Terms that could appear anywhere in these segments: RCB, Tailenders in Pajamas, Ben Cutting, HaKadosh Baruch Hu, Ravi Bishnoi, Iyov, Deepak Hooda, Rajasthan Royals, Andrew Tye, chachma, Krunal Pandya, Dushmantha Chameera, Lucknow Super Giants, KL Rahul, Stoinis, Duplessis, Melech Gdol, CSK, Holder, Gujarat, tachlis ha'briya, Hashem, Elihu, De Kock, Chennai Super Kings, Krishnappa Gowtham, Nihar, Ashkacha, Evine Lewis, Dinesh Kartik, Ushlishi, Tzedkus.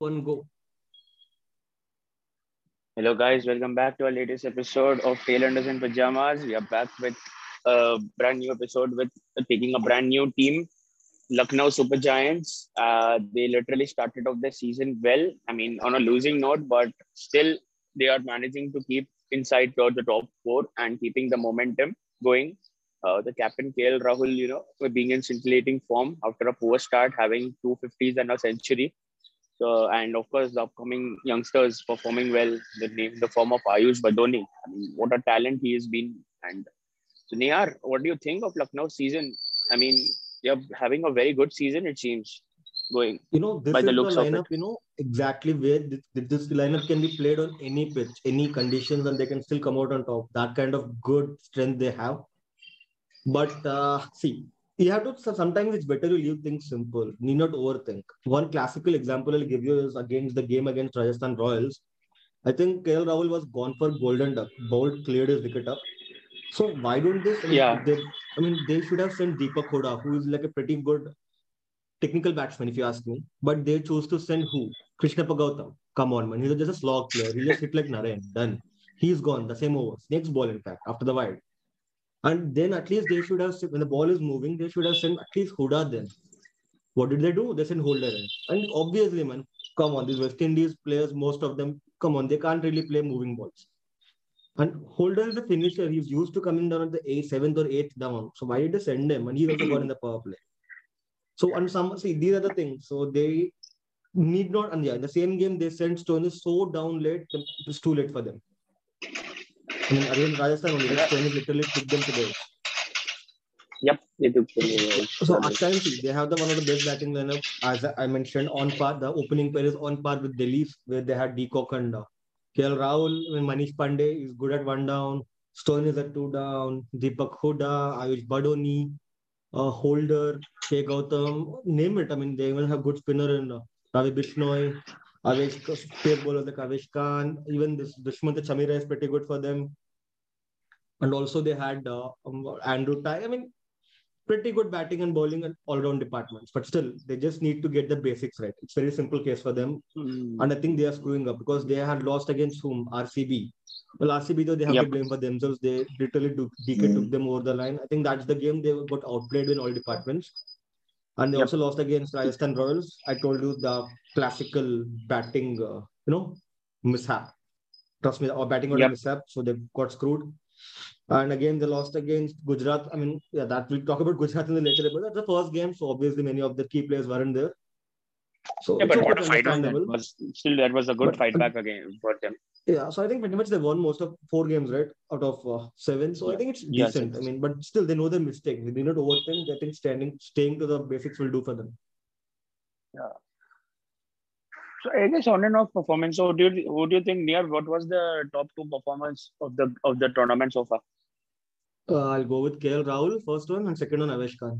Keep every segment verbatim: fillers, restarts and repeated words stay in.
One go. Hello guys, welcome back to our latest episode of Tailenders in Pajamas. We are back with a brand new episode with taking a brand new team, Lucknow Super Giants. Uh, they literally started off the season well. I mean, on a losing note, but still they are managing to keep inside towards the top four and keeping the momentum going. Uh, the captain K L Rahul, you know, being in scintillating form after a poor start, having two fifties and a century. So, and of course, the upcoming youngsters performing well in the form of Ayush Badoni. I mean, what a talent he has been. And so, Nihar, what do you think of Lucknow's season? I mean, you're having a very good season, it seems, going you know, this by is the looks the lineup, of it. You know, exactly where this, this lineup can be played on any pitch, any conditions, and they can still come out on top. That kind of good strength they have. But uh, see, you have to, sometimes it's better to leave things simple. Need not overthink. One classical example I'll give you is against the game against Rajasthan Royals. I think K L Rahul was gone for golden duck. Bolt cleared his wicket up. So why don't they? Yeah. They, I mean, they should have sent Deepak Hooda, who is like a pretty good technical batsman, if you ask me. But they chose to send who? Krishnappa Gowtham. Come on, man. He's just a slog player. He just hit like Narayan. Done. He's gone. The same over. Next ball, in fact, after the wide. And then at least they should have, when the ball is moving, they should have sent at least Hooda then. What did they do? They sent Holder in. And obviously, man, come on, these West Indies players, most of them, come on, they can't really play moving balls. And Holder is a finisher. He's used to coming down at the eighth, seventh or eighth down. So why did they send him? And he's also gone in the power play. So, and some, see, these are the things. So they need not, and yeah, in the same game, they sent Stoinis so down late, it's too late for them. I mean, against Rajasthan only, yeah. Stoinis literally took them to base. Yep, they took them to base. So, at times, they have the one of the best batting lineup, as I mentioned, on par. The opening pair is on par with Delhi, where they had De Kock and uh, K L Rahul. I mean, Manish Pandey is good at one down. Stoinis is at two down. Deepak Hooda, Ayush Badoni, uh, Holder, K. Gautam, name it. I mean, they even have good spinner in uh, Ravi Bishnoi. Avesh, fair bowlers like Avesh Khan, even this Dushmantha Chameera is pretty good for them. And also they had uh, Andrew Tye. I mean, pretty good batting and bowling and all-round departments. But still, they just need to get the basics right. It's a very simple case for them. Mm. And I think they are screwing up because they had lost against whom? R C B. Well, R C B, though, they have yep. to blame for themselves. They literally do, D K mm. took them over the line. I think that's the game they got outplayed in all departments. And they yep. also lost against Rajasthan Royals. I told you the classical batting, uh, you know, mishap. Trust me, or batting order yep. mishap. So they got screwed. And again, they lost against Gujarat. I mean, yeah, that we'll talk about Gujarat in the later episode. That's the first game. So obviously, many of the key players weren't there. So yeah, but what a fight back that was. Still, that was a good but, fight back again for them. Yeah, so I think pretty much they won most of four games, right? Out of uh, seven. So yeah. I think it's decent. Yeah, I mean, but still, they know their mistake. They do not overthink. I think standing, staying to the basics will do for them. Yeah. So I guess on and off performance. So do you, what do you think, Nihar? What was the top two performance of the of the tournament so far? Uh, I'll go with K L Rahul, first one, and second one, Avesh Khan.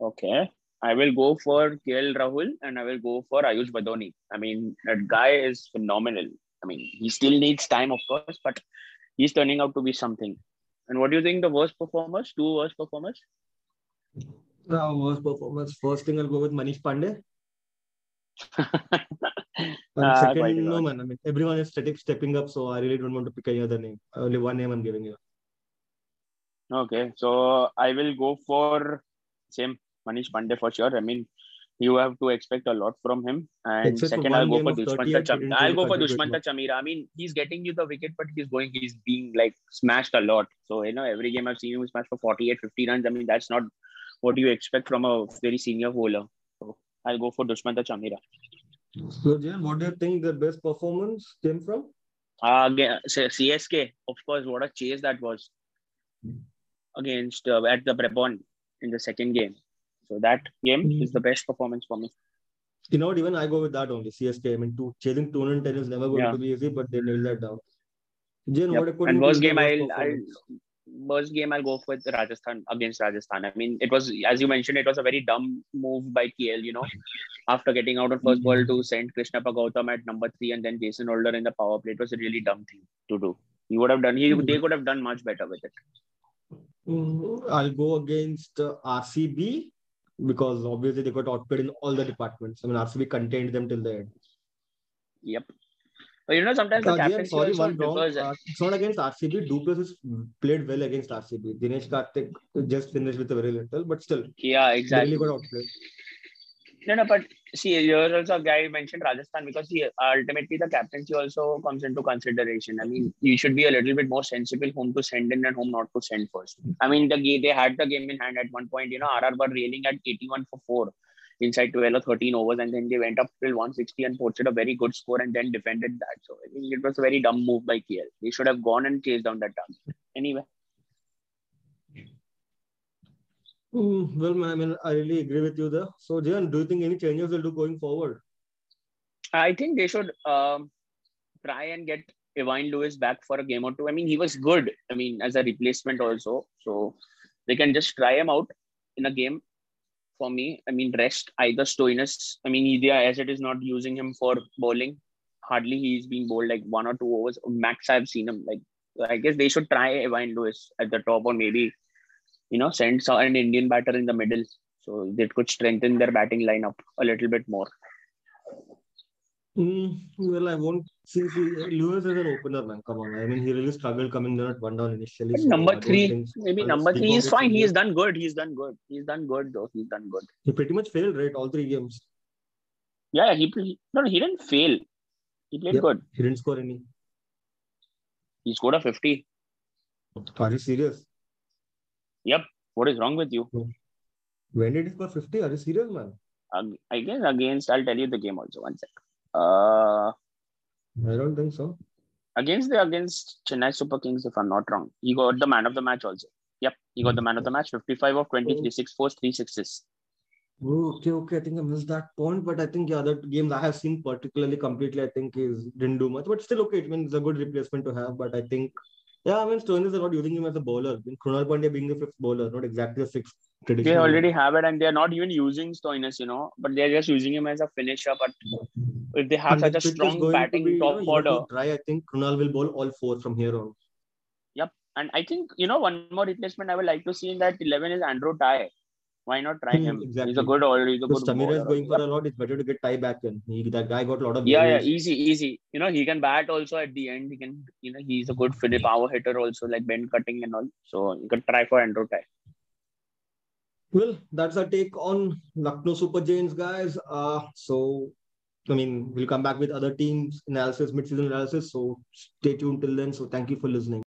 Okay. I will go for K L Rahul and I will go for Ayush Badoni. I mean, that guy is phenomenal. I mean, he still needs time, of course, but he's turning out to be something. And what do you think the worst performers, two worst performers? The worst performers, first thing I'll go with Manish Pandey. And second, ah, no man, I mean, everyone is stepping up, so I really don't want to pick any other name. Only one name I'm giving you. Okay, so I will go for same. Manish Pandey for sure. I mean, you have to expect a lot from him. And except second, I'll go for Dushmantha Chameera. I'll go for Dushmantha Chameera. I mean, he's getting you the wicket, but he's going, he's being like smashed a lot. So, you know, every game I've seen him smash for forty-eight, fifty runs. I mean, that's not what you expect from a very senior bowler. So, I'll go for Dushmantha Chameera. So, Jay, what do you think the best performance came from? Uh, C S K, of course. What a chase that was against uh, at the Brabant in the second game. So that game is the best performance for me. You know what, even I go with that only, C S K. I mean, two, chasing two hundred ten is never going yeah. to be easy, but they nailed that down. Jane, yep. what and worst game, I'll, I'll, worst game I'll go with Rajasthan, against Rajasthan. I mean, it was, as you mentioned, it was a very dumb move by K L, you know. After getting out of first ball to send Krishnappa Gowtham at number three and then Jason Holder in the power play, it was a really dumb thing to do. He would have done, he, they could have done much better with it. I'll go against uh, R C B. because obviously they got outplayed in all the departments. I mean, R C B contained them till the end. Yep. But you know, sometimes the again, sorry, one wrong. Uh, it's not against R C B. Duplessis played well against R C B. Dinesh Kartik just finished with a very little, but still. Yeah, exactly. Really got outplayed. No, no, but see, you're also a guy mentioned Rajasthan because see, ultimately the captaincy also comes into consideration. I mean, you should be a little bit more sensible whom to send in and whom not to send first. I mean, the they had the game in hand at one point. You know, R R were railing at eighty-one for four inside twelve or thirteen overs, and then they went up till one sixty and posted a very good score and then defended that. So I mean, it was a very dumb move by K L. They should have gone and chased down that target. Anyway. Well, I mean, I really agree with you there. So, Jayan, do you think any changes will do going forward? I think they should um, try and get Evine Lewis back for a game or two. I mean, he was good. I mean, as a replacement also. So, they can just try him out in a game for me. I mean, rest either Stoinis. I mean, India, as it is not using him for bowling. Hardly he's been bowled like one or two overs. Max, I've seen him. Like, I guess they should try Evine Lewis at the top or maybe... you know, send an Indian batter in the middle. So they could strengthen their batting lineup a little bit more. Mm, well, I won't see Lewis as an opener, man. Come on. I mean, he really struggled coming down at one down initially. So number three, think, maybe uh, number three is fine. He's done good. He's done good. He's done good, though. He's done good. He pretty much failed, right? All three games. Yeah, he played. No, he didn't fail. He played yep, good. He didn't score any. He scored a fifty. Are you serious? Yep. What is wrong with you? When did he score fifty? Are you serious, man? Um, I guess against, I'll tell you the game also. One sec. Uh, I don't think so. Against the against Chennai Super Kings, if I'm not wrong. He got the man of the match also. Yep. He got the man of the match. fifty-five of twenty-three, six fours, three sixes. Oh, okay, okay. I think I missed that point. But I think the other games I have seen particularly completely, I think he didn't do much. But still, okay. It means it's a good replacement to have. But I think... yeah, I mean, Stoinis are not using him as a bowler. Krunal Pandya being the fifth bowler, not exactly the sixth tradition. They already have it and they are not even using Stoinis, you know, but they are just using him as a finisher. But if they have and such the a strong batting to be, top you know, order. Try, I think Krunal will bowl all four from here on. Yep. And I think, you know, one more replacement I would like to see in that eleven is Andrew Tye. Why not try him? Exactly. He's a good order. He's a good Chameera is going for a lot. It's better to get Tye back in. He, that guy got a lot of... Yeah, yeah, easy, easy. You know, he can bat also at the end. He can, you know, he's a good power hitter also, like Ben Cutting and all. So, you can try for Andrew Tye. Well, that's our take on Lucknow Super Giants, guys. Uh, so, I mean, we'll come back with other teams' analysis, mid-season analysis. So, stay tuned till then. So, thank you for listening.